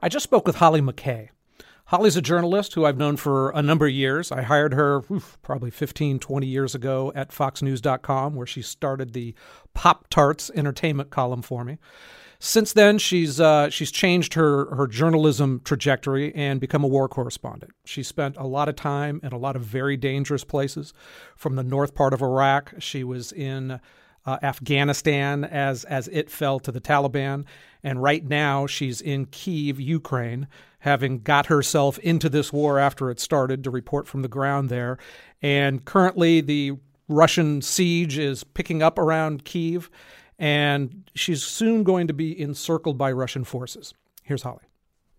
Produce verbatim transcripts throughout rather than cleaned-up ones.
I just spoke with Hollie McKay. Hollie's a journalist who I've known for a number of years. I hired her oof, probably fifteen, twenty years ago at fox news dot com, where she started the Pop-Tarts entertainment column for me. Since then, she's uh, she's changed her, her journalism trajectory and become a war correspondent. She spent a lot of time in a lot of very dangerous places. From the north part of Iraq, she was in uh, Afghanistan as, as it fell to the Taliban. And right now, she's in Kyiv, Ukraine, having got herself into this war after it started to report from the ground there. And currently, the Russian siege is picking up around Kyiv. And she's soon going to be encircled by Russian forces. Here's Hollie.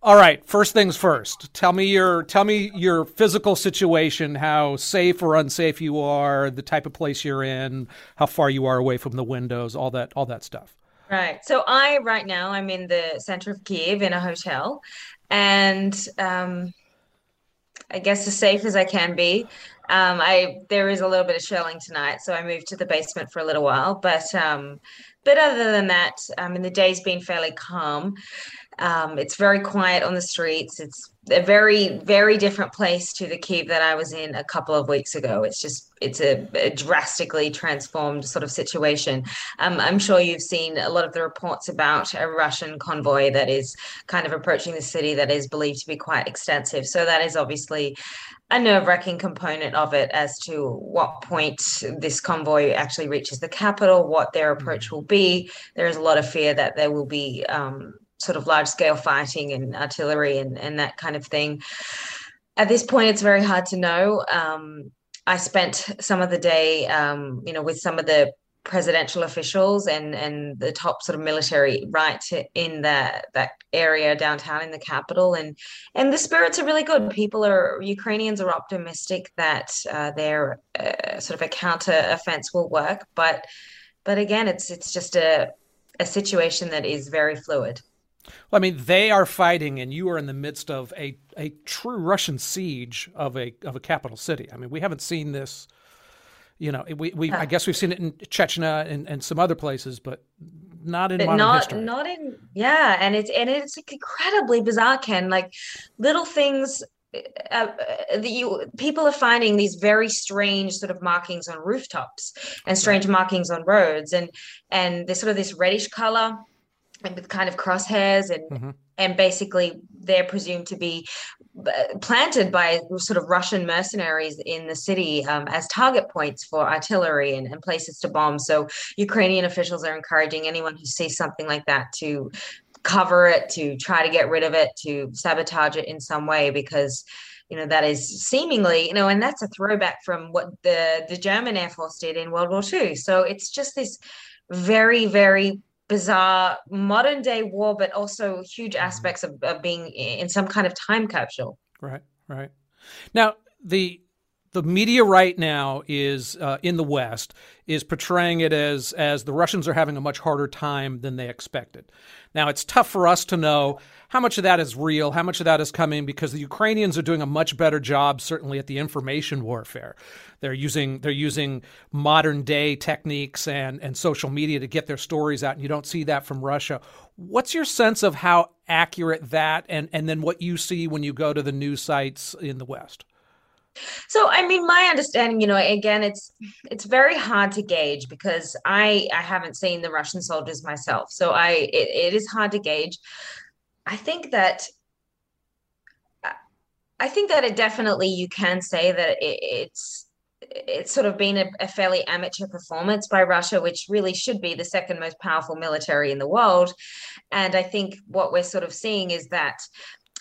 All right, first things first. Tell me your tell me your physical situation, how safe or unsafe you are, the type of place you're in, how far you are away from the windows, all that all that stuff. Right. So I right now I'm in the center of Kyiv in a hotel, and um, I guess as safe as I can be. Um, I there is a little bit of shelling tonight, so I moved to the basement for a little while. But um, but other than that, I mean, the day's been fairly calm. Um, it's very quiet on the streets. It's a very, very different place to the Kyiv that I was in a couple of weeks ago. It's just it's a, a drastically transformed sort of situation. Um, I'm sure you've seen a lot of the reports about a Russian convoy that is kind of approaching the city that is believed to be quite extensive. So that is obviously a nerve-wracking component of it as to what point this convoy actually reaches the capital, what their approach will be. There is a lot of fear that there will be um, sort of large-scale fighting and artillery and, and that kind of thing. At this point, it's very hard to know. Um, I spent some of the day, um, you know, with some of the presidential officials and and the top sort of military right in that that area downtown in the capital, and and the spirits are really good. People are Ukrainians are optimistic that uh, their uh, sort of a counter offense will work, but but again, it's it's just a a situation that is very fluid. Well, I mean, they are fighting, and you are in the midst of a a true Russian siege of a of a capital city. I mean, we haven't seen this. You know, we, we I guess we've seen it in Chechnya and, and some other places, but not in but modern not, history. Not in, yeah, and it's and it's incredibly bizarre, Ken. Like little things, uh, that you people are finding these very strange sort of markings on rooftops and strange markings on roads, and and there's sort of this reddish color and with kind of crosshairs and. Mm-hmm. And basically, they're presumed to be planted by sort of Russian mercenaries in the city um, as target points for artillery and, and places to bomb. So Ukrainian officials are encouraging anyone who sees something like that to cover it, to try to get rid of it, to sabotage it in some way, because, you know, that is seemingly, you know, and that's a throwback from what the, the German Air Force did in World War Two. So it's just this very, very bizarre modern day war, but also huge aspects of, of being in some kind of time capsule. Right, right. Now, the the media right now is uh, in the West is portraying it as as the Russians are having a much harder time than they expected. Now, it's tough for us to know how much of that is real, how much of that is coming, because the Ukrainians are doing a much better job, certainly at the information warfare. They're using they're using modern day techniques and, and social media to get their stories out, and you don't see that from Russia. What's your sense of how accurate that and, and then what you see when you go to the news sites in the West? So, I mean, my understanding, you know, again, it's it's very hard to gauge because I, I haven't seen the Russian soldiers myself. So I it, it is hard to gauge. I think that I think that it definitely you can say that it, it's it's sort of been a, a fairly amateur performance by Russia, which really should be the second most powerful military in the world. And I think what we're sort of seeing is that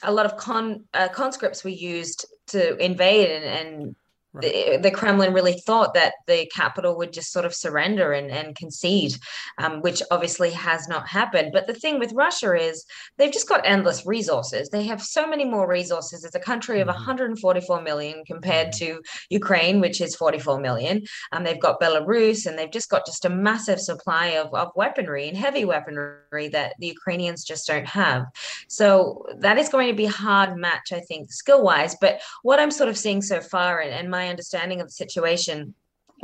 a lot of con, uh, conscripts were used to invade, and, and right. the, the Kremlin really thought that the capital would just sort of surrender and, and concede, um, which obviously has not happened. But the thing with Russia is they've just got endless resources. They have so many more resources. It's a country of mm-hmm. one hundred forty-four million compared mm-hmm. to Ukraine, which is forty-four million. Um, they've got Belarus, and they've just got just a massive supply of, of weaponry and heavy weaponry that the Ukrainians just don't have. So that is going to be a hard match, I think, skill-wise. But what I'm sort of seeing so far, and, and my My understanding of the situation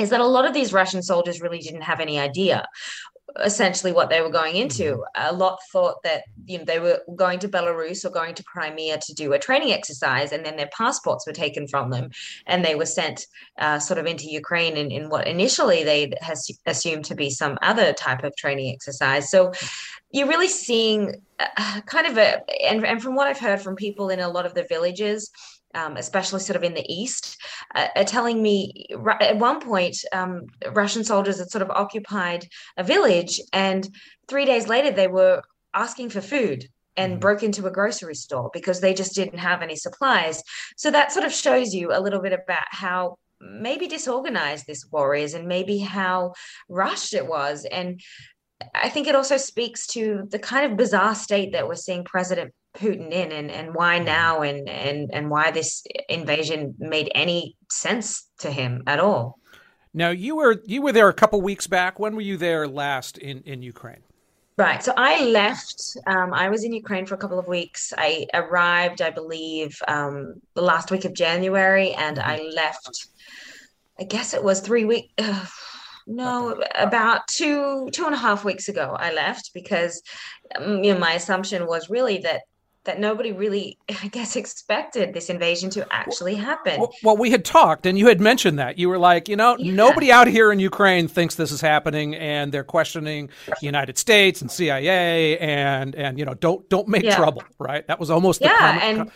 is that a lot of these Russian soldiers really didn't have any idea essentially what they were going into. A lot thought that, you know, they were going to Belarus or going to Crimea to do a training exercise, and then their passports were taken from them and they were sent uh, sort of into Ukraine in, in what initially they has assumed to be some other type of training exercise. So you're really seeing uh, kind of a, and, and from what I've heard from people in a lot of the villages, Um, especially sort of in the east, uh, are telling me r- at one point um, Russian soldiers had sort of occupied a village, and three days later they were asking for food and broke into a grocery store because they just didn't have any supplies. So that sort of shows you a little bit about how maybe disorganized this war is and maybe how rushed it was. And I think it also speaks to the kind of bizarre state that we're seeing President Putin in, and, and why now, and, and, and why this invasion made any sense to him at all. Now, you were you were there a couple weeks back. When were you there last in, in Ukraine? Right. So I left. Um, I was in Ukraine for a couple of weeks. I arrived, I believe, um, the last week of January, and I left, I guess it was three weeks. Ugh. No, about two, two and a half weeks ago, I left because, um, you know, my assumption was really that that nobody really, I guess, expected this invasion to actually happen. Well, well, we had talked and you had mentioned that. You were like, you know, yeah. nobody out here in Ukraine thinks this is happening, and they're questioning the United States and C I A and, and you know, don't don't make yeah. trouble, right? That was almost yeah, the comment. And- com-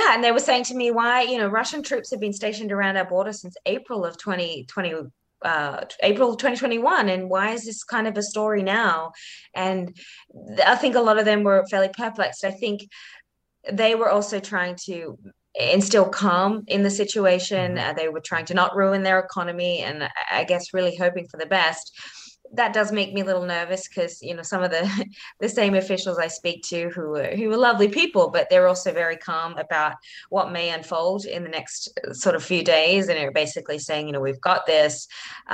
Yeah, and they were saying to me why, you know, Russian troops have been stationed around our border since April of twenty twenty Uh, April twenty twenty-one, and why is this kind of a story now? And th- I think a lot of them were fairly perplexed. I think they were also trying to instill calm in the situation. Uh, they were trying to not ruin their economy, and I-, I guess really hoping for the best. That does make me a little nervous because, you know, some of the the same officials I speak to who are, who are lovely people, but they're also very calm about what may unfold in the next sort of few days. And they're basically saying, you know, we've got this,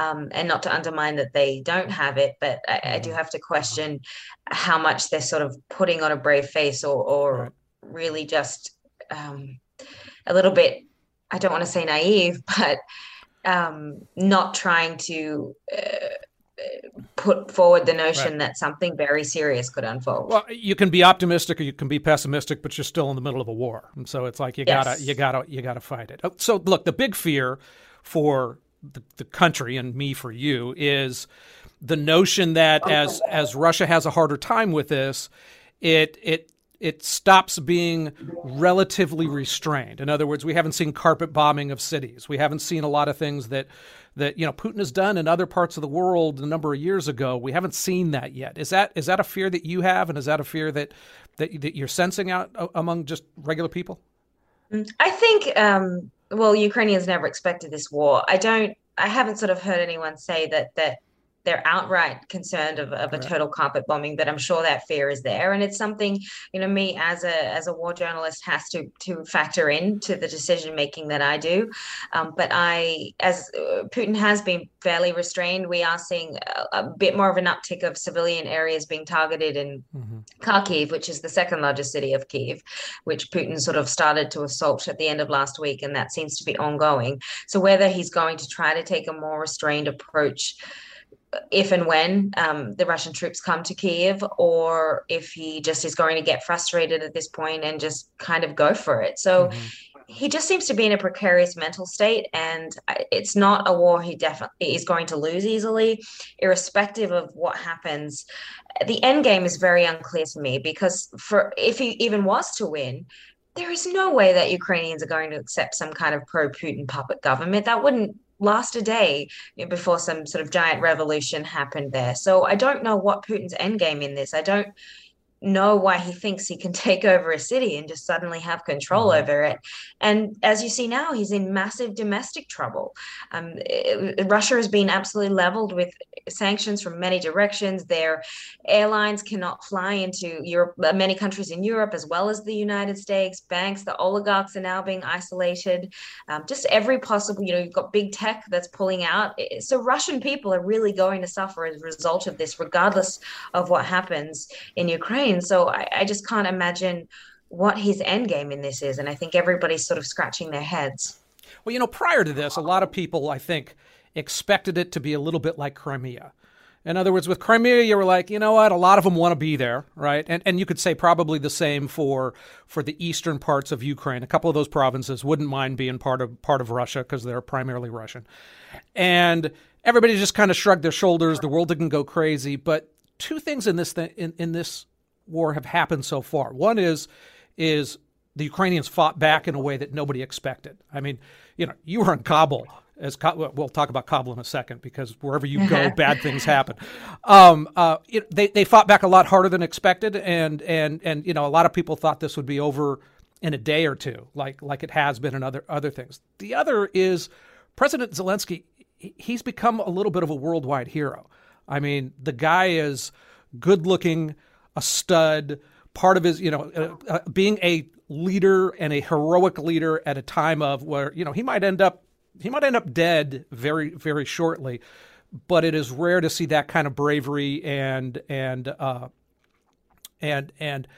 um, and not to undermine that they don't have it. But I, I do have to question how much they're sort of putting on a brave face, or, or really just um, a little bit, I don't want to say naive, but um, not trying to... Uh, put forward the notion right. that something very serious could unfold. Well, you can be optimistic or you can be pessimistic, but you're still in the middle of a war. And so it's like, you yes. gotta, you gotta, you gotta fight it. So look, the big fear for the, the country, and me for you, is the notion that oh, as, as Russia has a harder time with this, it, it, it stops being relatively restrained. In other words, we haven't seen carpet bombing of cities. We haven't seen a lot of things that, that you know, Putin has done in other parts of the world a number of years ago. We haven't seen that yet. Is that is that a fear that you have, and is that a fear that that, that you're sensing out among just regular people? I think, um, well, Ukrainians never expected this war. I don't, I haven't sort of heard anyone say that that they're outright concerned of, of a total carpet bombing, but I'm sure that fear is there. And it's something, you know, me as a as a war journalist has to to factor in to the decision making that I do. Um, but I, as uh, Putin has been fairly restrained, we are seeing a, a bit more of an uptick of civilian areas being targeted in mm-hmm. Kharkiv, which is the second largest city of Kyiv, which Putin sort of started to assault at the end of last week. And that seems to be ongoing. So whether he's going to try to take a more restrained approach if and when um, the Russian troops come to Kyiv, or if he just is going to get frustrated at this point and just kind of go for it. So mm-hmm. he just seems to be in a precarious mental state, and it's not a war he definitely is going to lose easily, irrespective of what happens. The end game is very unclear to me, because for if he even was to win, there is no way that Ukrainians are going to accept some kind of pro-Putin puppet government. That wouldn't last a day before some sort of giant revolution happened there. So I don't know what Putin's endgame in this. I don't know why he thinks he can take over a city and just suddenly have control over it. And as you see now, he's in massive domestic trouble. Um, it, Russia has been absolutely leveled with sanctions from many directions. Their airlines cannot fly into Europe, many countries in Europe, as well as the United States. Banks, the oligarchs are now being isolated. Um, just every possible, you know, you've got big tech that's pulling out. So Russian people are really going to suffer as a result of this, regardless of what happens in Ukraine. And so I, I just can't imagine what his end game in this is. And I think everybody's sort of scratching their heads. Well, you know, prior to this, a lot of people, I think, expected it to be a little bit like Crimea. In other words, with Crimea, you were like, you know what, a lot of them want to be there, right? And and you could say probably the same for for the eastern parts of Ukraine. A couple of those provinces wouldn't mind being part of part of Russia because they're primarily Russian. And everybody just kind of shrugged their shoulders. The world didn't go crazy. But two things in this th- in, in this war have happened so far. One is is the Ukrainians fought back in a way that nobody expected. I mean, you know, you were in Kabul. As we'll talk about Kabul in a second, because wherever you go, bad things happen. Um, uh, it, they they fought back a lot harder than expected, and and and you know a lot of people thought this would be over in a day or two, like like it has been in other other things. The other is President Zelensky. He's become a little bit of a worldwide hero. I mean, the guy is good looking, a stud. Part of his, you know, uh, uh, being a leader and a heroic leader at a time of where you know he might end up. He might end up dead very, very shortly, but it is rare to see that kind of bravery and and uh, and and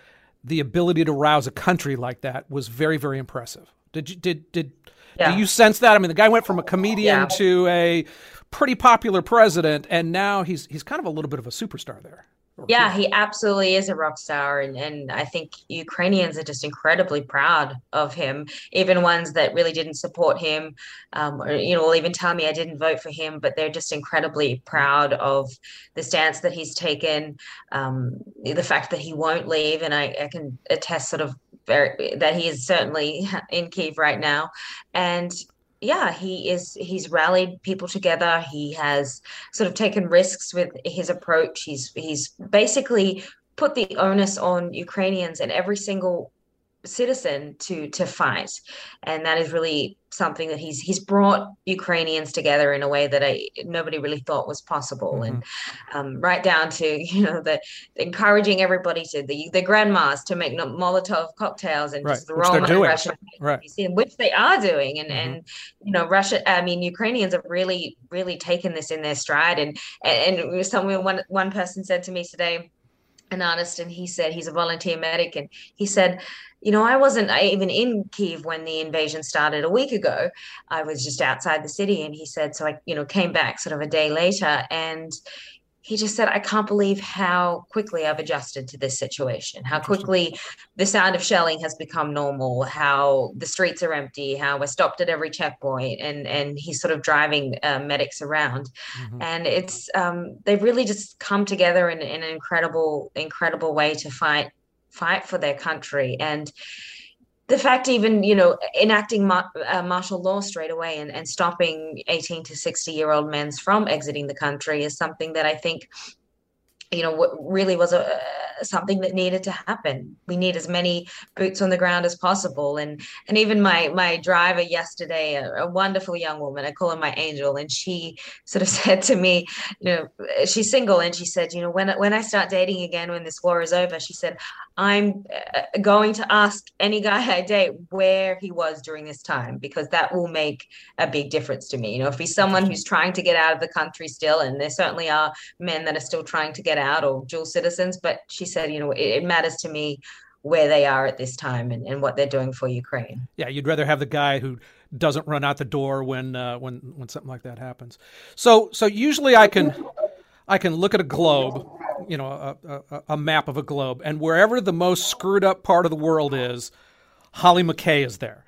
the ability to rouse a country like that was very, very impressive. Did you did did yeah. do you sense that? I mean, the guy went from a comedian yeah. to a pretty popular president, and now he's he's kind of a little bit of a superstar there. Yeah, he absolutely is a rock star. And, and I think Ukrainians are just incredibly proud of him, even ones that really didn't support him, um, or, you know, will even tell me I didn't vote for him. But they're just incredibly proud of the stance that he's taken, um, the fact that he won't leave. And I, I can attest sort of very, that he is certainly in Kyiv right now. And yeah, he is. He's rallied people together. He has sort of taken risks with his approach. He's he's basically put the onus on Ukrainians and every single citizen to to fight, and that is really something that he's he's brought Ukrainians together in a way that I nobody really thought was possible. Mm-hmm. And um, right down to you know the encouraging everybody to the the grandmas to make Molotov cocktails and right. just throw them at Russian right. which they are doing. And mm-hmm. and you know Russia, I mean Ukrainians have really really taken this in their stride. And and someone one one person said to me today, an artist, and he said he's a volunteer medic, and he said, you know, I wasn't even in Kyiv when the invasion started a week ago. I was just outside the city. And he said, so I, you know, came back sort of a day later, and he just said, I can't believe how quickly I've adjusted to this situation, how quickly the sound of shelling has become normal, how the streets are empty, how we're stopped at every checkpoint. And, and he's sort of driving uh, medics around. Mm-hmm. And it's um, they've really just come together in, in an incredible, incredible way to fight, fight for their country. And the fact even, you know, enacting mar- uh, martial law straight away and, and stopping eighteen to sixty-year-old men from exiting the country is something that I think, you know, w- really was a, uh, something that needed to happen. We need as many boots on the ground as possible. And and even my my driver yesterday, a, a wonderful young woman, I call her my angel, and she sort of said to me, you know, she's single, and she said, you know, when, when I start dating again, when this war is over, she said, I'm going to ask any guy I date where he was during this time, because that will make a big difference to me. You know, if he's someone who's trying to get out of the country still, and there certainly are men that are still trying to get out or dual citizens, but she said, you know, it, it matters to me where they are at this time and, and what they're doing for Ukraine. Yeah, you'd rather have the guy who doesn't run out the door when uh, when when something like that happens. So so usually I can I can look at a globe, you know, a, a, a map of a globe, and wherever the most screwed up part of the world is, Hollie McKay is there.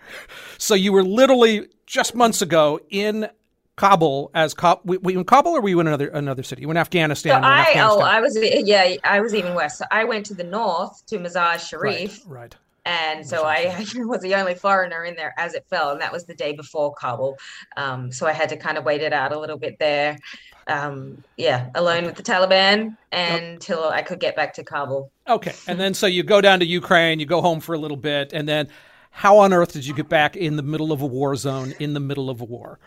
So you were literally just months ago in Kabul as Kabul. Were you in Kabul, or were you in another another city? You were in Afghanistan. So I, in Afghanistan. Oh, I was. Yeah, I was even worse. So I went to the north to Mazar Sharif. Right. right. And so I was the only foreigner in there as it fell. And that was the day before Kabul. Um, so I had to kind of wait it out a little bit there. Um, yeah, alone with the Taliban until nope. I could get back to Kabul. Okay. And then so you go down to Ukraine, you go home for a little bit. And then how on earth did you get back in the middle of a war zone, in the middle of a war?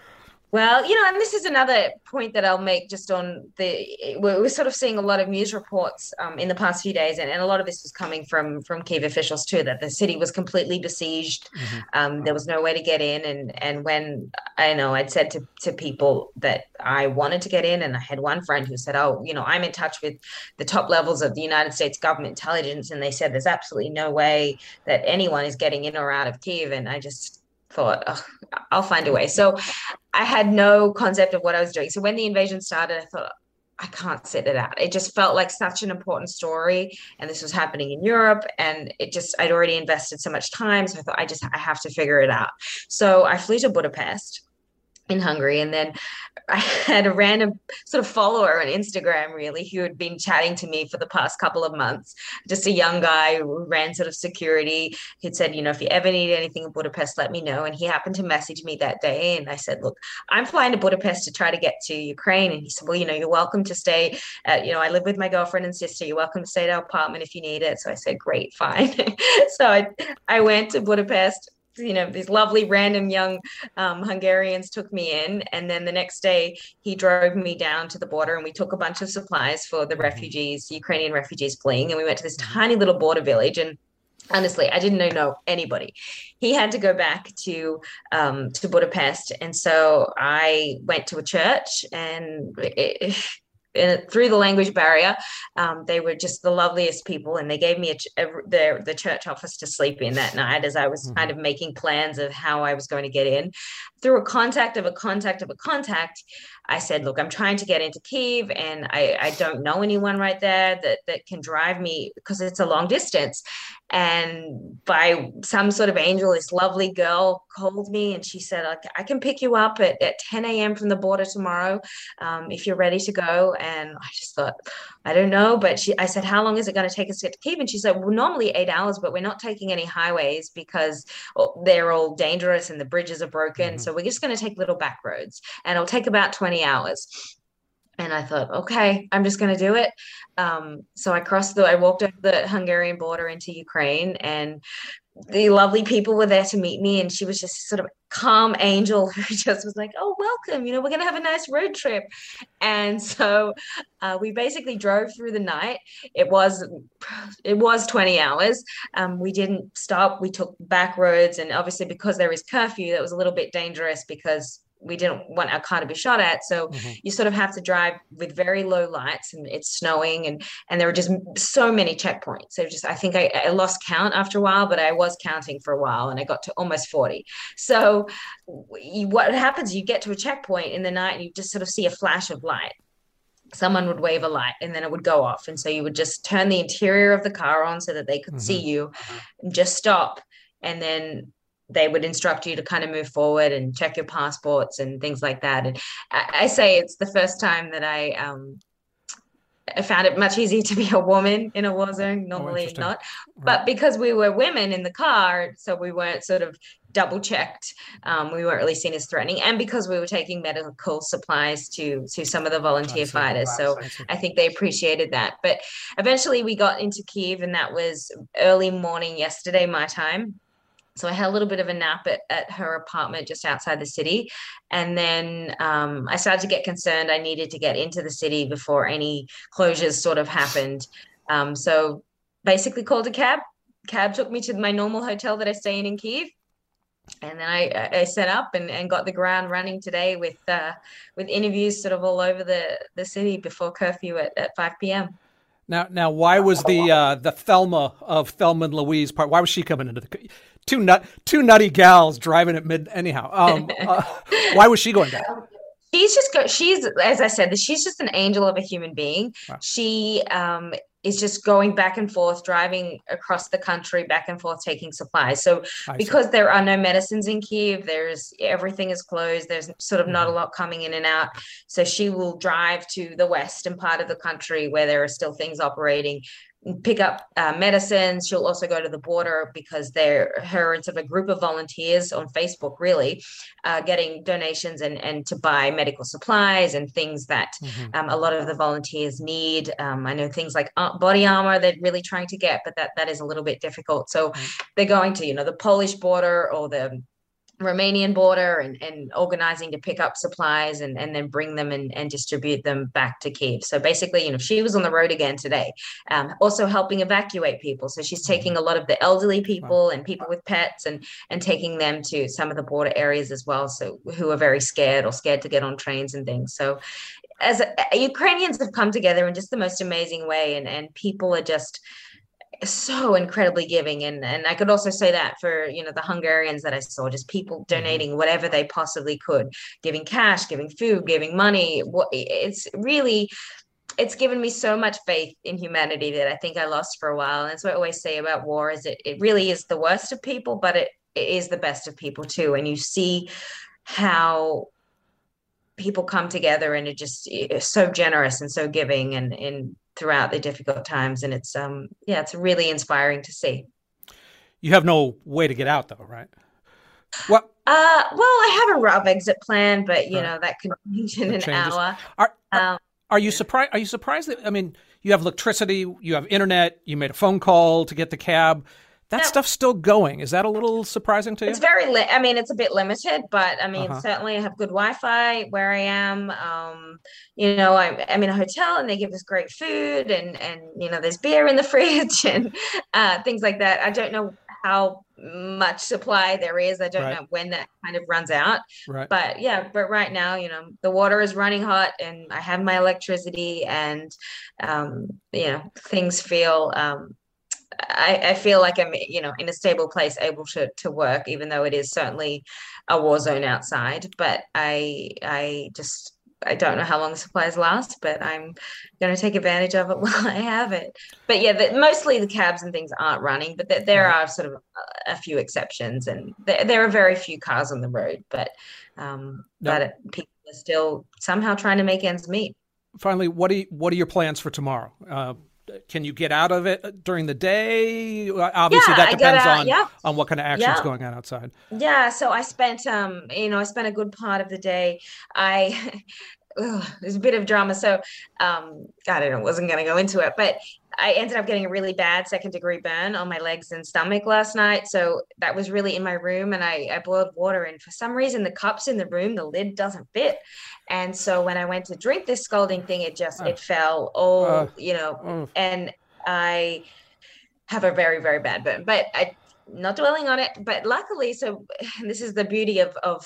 Well, you know, and this is another point that I'll make just on the, we're, we're sort of seeing a lot of news reports um, in the past few days, and, and a lot of this was coming from from Kyiv officials too, that the city was completely besieged. Mm-hmm. Um, there was no way to get in. And and when, I know, I'd said to, to people that I wanted to get in, and I had one friend who said, oh, you know, I'm in touch with the top levels of the United States government intelligence, and they said there's absolutely no way that anyone is getting in or out of Kyiv. And I just thought, oh, I'll find a way. So I had no concept of what I was doing. So when the invasion started, I thought, I can't set it out. It just felt like such an important story, and this was happening in Europe, and it just, I'd already invested so much time. So I thought I just, I have to figure it out. So I flew to Budapest in Hungary. And then I had a random sort of follower on Instagram, really, who had been chatting to me for the past couple of months, just a young guy who ran sort of security. He'd said, you know, if you ever need anything in Budapest, let me know. And he happened to message me that day. And I said, look, I'm flying to Budapest to try to get to Ukraine. And he said, well, you know, you're welcome to stay at, you know, I live with my girlfriend and sister. You're welcome to stay at our apartment if you need it. So I said, great, fine. So I, I went to Budapest. You know, these lovely random young um, Hungarians took me in. And then the next day he drove me down to the border, and we took a bunch of supplies for the refugees, Ukrainian refugees fleeing. And we went to this tiny little border village. And honestly, I didn't know anybody. He had to go back to um, to Budapest. And so I went to a church, and it, in, through the language barrier, um, they were just the loveliest people, and they gave me a, a, the, the church office to sleep in that night as I was kind of making plans of how I was going to get in. Through a contact of a contact of a contact, I said, look, I'm trying to get into Kyiv, and I, I don't know anyone right there that, that can drive me, because it's a long distance. And by some sort of angel, this lovely girl called me, and she said, I can pick you up at, at ten a.m. from the border tomorrow um, if you're ready to go. And I just thought, I don't know. But she, I said, how long is it going to take us to get to Kyiv? And she said, well, normally eight hours, but we're not taking any highways because they're all dangerous and the bridges are broken. Mm-hmm. So we're just going to take little back roads, and it'll take about twenty hours. And I thought, okay, I'm just going to do it. Um, so I crossed the, I walked over the Hungarian border into Ukraine, and the lovely people were there to meet me. And she was just sort of calm angel who just was like, oh, welcome, you know, we're going to have a nice road trip. And so uh, we basically drove through the night. It was, it was twenty hours. Um, we didn't stop. We took back roads. And obviously because there is curfew, that was a little bit dangerous because we didn't want our car to be shot at. So mm-hmm. you sort of have to drive with very low lights, and it's snowing, and, and there were just so many checkpoints. So just, I think I, I lost count after a while, but I was counting for a while, and I got to almost forty. So you, what happens, you get to a checkpoint in the night, and you just sort of see a flash of light. Someone would wave a light, and then it would go off. And so you would just turn the interior of the car on so that they could mm-hmm. see you, and just stop. And then they would instruct you to kind of move forward and check your passports and things like that. And I, I say it's the first time that I, um, I found it much easier to be a woman in a war zone, normally oh, not. Right. But because we were women in the car, so we weren't sort of double checked. Um, we weren't really seen as threatening. And because we were taking medical supplies to, to some of the volunteer That's fighters. So I think they appreciated that. But eventually we got into Kyiv, and that was early morning yesterday, my time. So I had a little bit of a nap at, at her apartment just outside the city. And then um, I started to get concerned. I needed to get into the city before any closures sort of happened. Um, so basically called a cab. Cab took me to my normal hotel that I stay in in Kyiv. And then I, I set up and, and got the ground running today with uh, with interviews sort of all over the, the city before curfew at, at five p.m. Now, now, why was the uh, the Thelma of Thelma and Louise part? Why was she coming into the two nut two nutty gals driving at mid? Anyhow, um, uh, why was she going down? She's just go, she's as I said, she's just an angel of a human being. Wow. She um, is just going back and forth, driving across the country, back and forth, taking supplies. So I because see. there are no medicines in Kyiv, there's everything is closed. There's sort of not a lot coming in and out. So she will drive to the western part of the country where there are still things operating, pick up uh, medicines. She'll also go to the border because they're her and sort of a group of volunteers on Facebook really uh, getting donations and, and to buy medical supplies and things that mm-hmm. um, a lot of the volunteers need. Um, I know things like body armor they're really trying to get, but that, that is a little bit difficult. So they're going to, you know, the Polish border or the Romanian border and, and organizing to pick up supplies and, and then bring them and, and distribute them back to Kyiv. So basically, you know, she was on the road again today, um, also helping evacuate people. So she's taking a lot of the elderly people and people with pets and, and taking them to some of the border areas as well. So who are very scared or scared to get on trains and things. So as uh, Ukrainians have come together in just the most amazing way, and, and people are just so incredibly giving. And and I could also say that for, you know, the Hungarians that I saw, just people donating whatever they possibly could, giving cash, giving food, giving money. It's really it's given me so much faith in humanity that I think I lost for a while. And that's what I always say about war, is it, it really is the worst of people, but it, it is the best of people too. And you see how people come together and it just is so generous and so giving and, and throughout the difficult times. And it's, um, yeah, it's really inspiring to see. You have no way to get out though, right? What? Uh, well, I have a rough exit plan, but you know, that could change in an hour. Are, are, um, are you surprised? Are you surprised that, I mean, you have electricity, you have internet, you made a phone call to get the cab. That no, stuff's still going. Is that a little surprising to you? It's very, li- I mean, it's a bit limited, but I mean, uh-huh. certainly I have good Wi-Fi where I am. Um, you know, I'm, I'm in a hotel and they give us great food and, and, you know, there's beer in the fridge and uh, things like that. I don't know how much supply there is. I don't right. know when that kind of runs out, right. but yeah, but right now, you know, the water is running hot and I have my electricity and, um, you know, things feel, um, I, I feel like I'm, you know, in a stable place, able to to work, even though it is certainly a war zone outside. But I, I just, I don't know how long the supplies last, but I'm going to take advantage of it while I have it. But yeah, the, mostly the cabs and things aren't running, but the, there are sort of a, a few exceptions, and there, there are very few cars on the road. But um, no. but people are still somehow trying to make ends meet. Finally, what do what are your plans for tomorrow? Uh, Can you get out of it during the day? Obviously, yeah, that depends out, on, yeah. on what kind of action's yeah. going on outside. Yeah. So I spent, um, you know, I spent a good part of the day. I, ugh, there's a bit of drama. So um, I don't know, wasn't going to go into it, but I ended up getting a really bad second degree burn on my legs and stomach last night. So that was really in my room, and I, I boiled water, and for some reason the cup's in the room, the lid doesn't fit. And so when I went to drink this scalding thing, it just, it fell all, uh, you know, uh, and I have a very, very bad burn, but I not dwelling on it, but luckily, so this is the beauty of, of,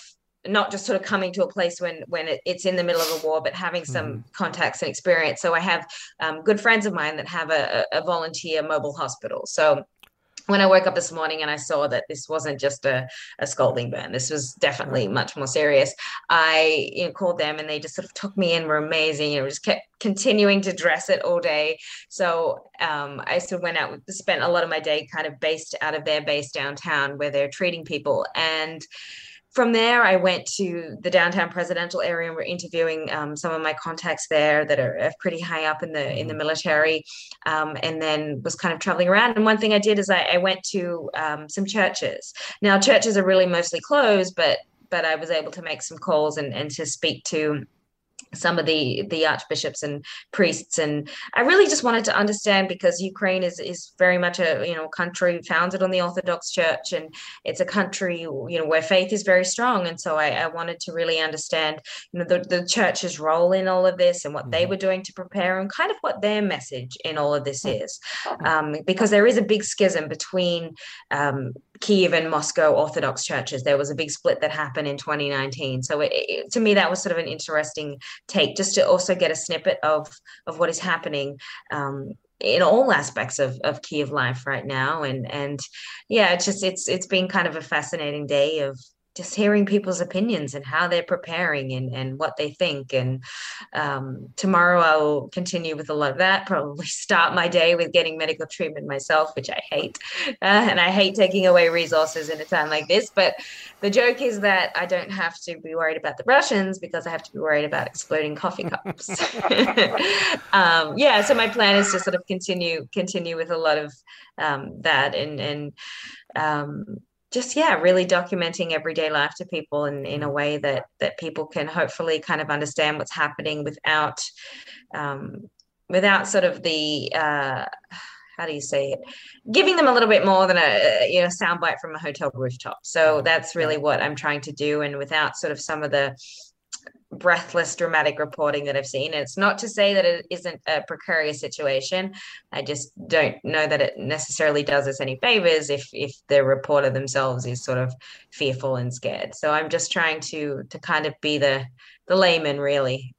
not just sort of coming to a place when when it, it's in the middle of a war, but having some mm-hmm. contacts and experience. So I have um, good friends of mine that have a, a volunteer mobile hospital. So when I woke up this morning and I saw that this wasn't just a, a scalding burn, this was definitely much more serious, I you know, called them and they just sort of took me in, were amazing, you know, just kept continuing to dress it all day. So um, I sort of went out, spent a lot of my day kind of based out of their base downtown where they're treating people. And from there, I went to the downtown presidential area and we're interviewing um, some of my contacts there that are pretty high up in the in the military, um, and then was kind of traveling around. And one thing I did is I, I went to um, some churches. Now, churches are really mostly closed, but but I was able to make some calls and, and to speak to some of the the archbishops and priests. And I really just wanted to understand, because Ukraine is is very much a you know country founded on the Orthodox Church, and it's a country you know where faith is very strong. And so I, I wanted to really understand you know the, the church's role in all of this and what mm-hmm. they were doing to prepare, and kind of what their message in all of this is, um, because there is a big schism between um, Kyiv and Moscow Orthodox churches. There was a big split that happened in twenty nineteen. So it, it, to me, that was sort of an interesting take, just to also get a snippet of of what is happening um, in all aspects of, of Kyiv life right now. And and yeah, it's just it's it's been kind of a fascinating day of just hearing people's opinions and how they're preparing and, and what they think. And um, tomorrow I will continue with a lot of that, probably start my day with getting medical treatment myself, which I hate. Uh, and I hate taking away resources in a time like this. But the joke is that I don't have to be worried about the Russians because I have to be worried about exploding coffee cups. um, yeah, so my plan is to sort of continue continue with a lot of um, that and, and um just, yeah, really documenting everyday life to people in, in a way that that people can hopefully kind of understand what's happening without um, without sort of the, uh, how do you say it, giving them a little bit more than a you know soundbite from a hotel rooftop. So that's really what I'm trying to do, and without sort of some of the breathless dramatic reporting that I've seen. It's not to say that it isn't a precarious situation. I just don't know that it necessarily does us any favors if if the reporter themselves is sort of fearful and scared. So I'm just trying to to kind of be the the layman, really.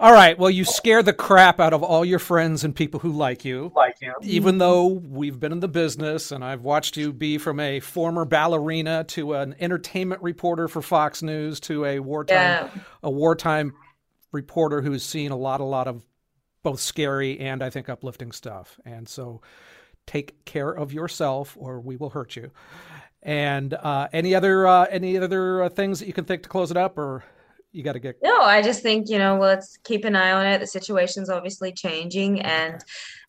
All right. Well, you scare the crap out of all your friends and people who like you, like you. Even though we've been in the business and I've watched you be from a former ballerina to an entertainment reporter for Fox News to a wartime, yeah. a wartime reporter who's seen a lot, a lot of both scary and I think uplifting stuff. And so take care of yourself or we will hurt you. And uh, any other uh, any other uh, things that you can think to close it up, or you got to get? No, I just think, you know, let's keep an eye on it. The situation's obviously changing, and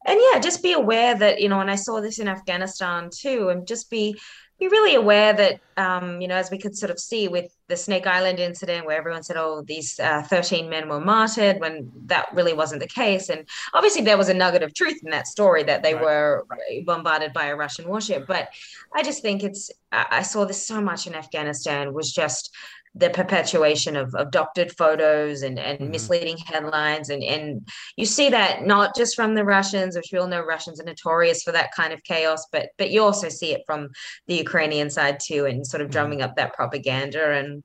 and yeah, just be aware that, you know, and I saw this in Afghanistan too, and just be be really aware that, um, you know, as we could sort of see with the Snake Island incident, where everyone said, oh, these uh, thirteen men were martyred, when that really wasn't the case. And obviously there was a nugget of truth in that story that they right. were bombarded by a Russian warship. But I just think it's, I saw this so much in Afghanistan, was just the perpetuation of, of doctored photos and, and mm-hmm. misleading headlines. And, and you see that not just from the Russians, which we all know Russians are notorious for that kind of chaos, but but you also see it from the Ukrainian side too, and sort of drumming mm-hmm. up that propaganda, and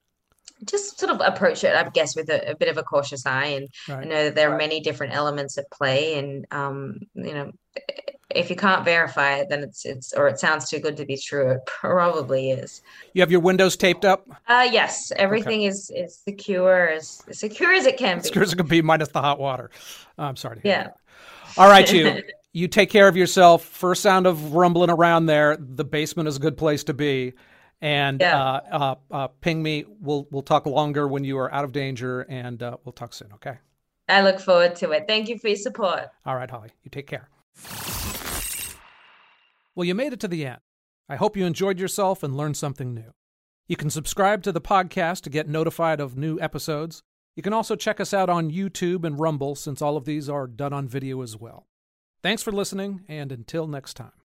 just sort of approach it, I guess, with a, a bit of a cautious eye. And right. I know that there are many different elements at play, and, um, you know, if you can't verify it, then it's, it's, or it sounds too good to be true, it probably is. You have your windows taped up? Uh, yes. Everything okay. is, is secure, as, as secure as it can be. Secure as it can be, minus the hot water. Oh, I'm sorry to hear yeah. that. All right, you. You take care of yourself. First sound of rumbling around there, the basement is a good place to be. And yeah. uh, uh, uh, ping me. We'll we'll talk longer when you are out of danger, and uh, we'll talk soon, okay? I look forward to it. Thank you for your support. All right, Hollie. You take care. Well, you made it to the end. I hope you enjoyed yourself and learned something new. You can subscribe to the podcast to get notified of new episodes. You can also check us out on YouTube and Rumble, since all of these are done on video as well. Thanks for listening, and until next time.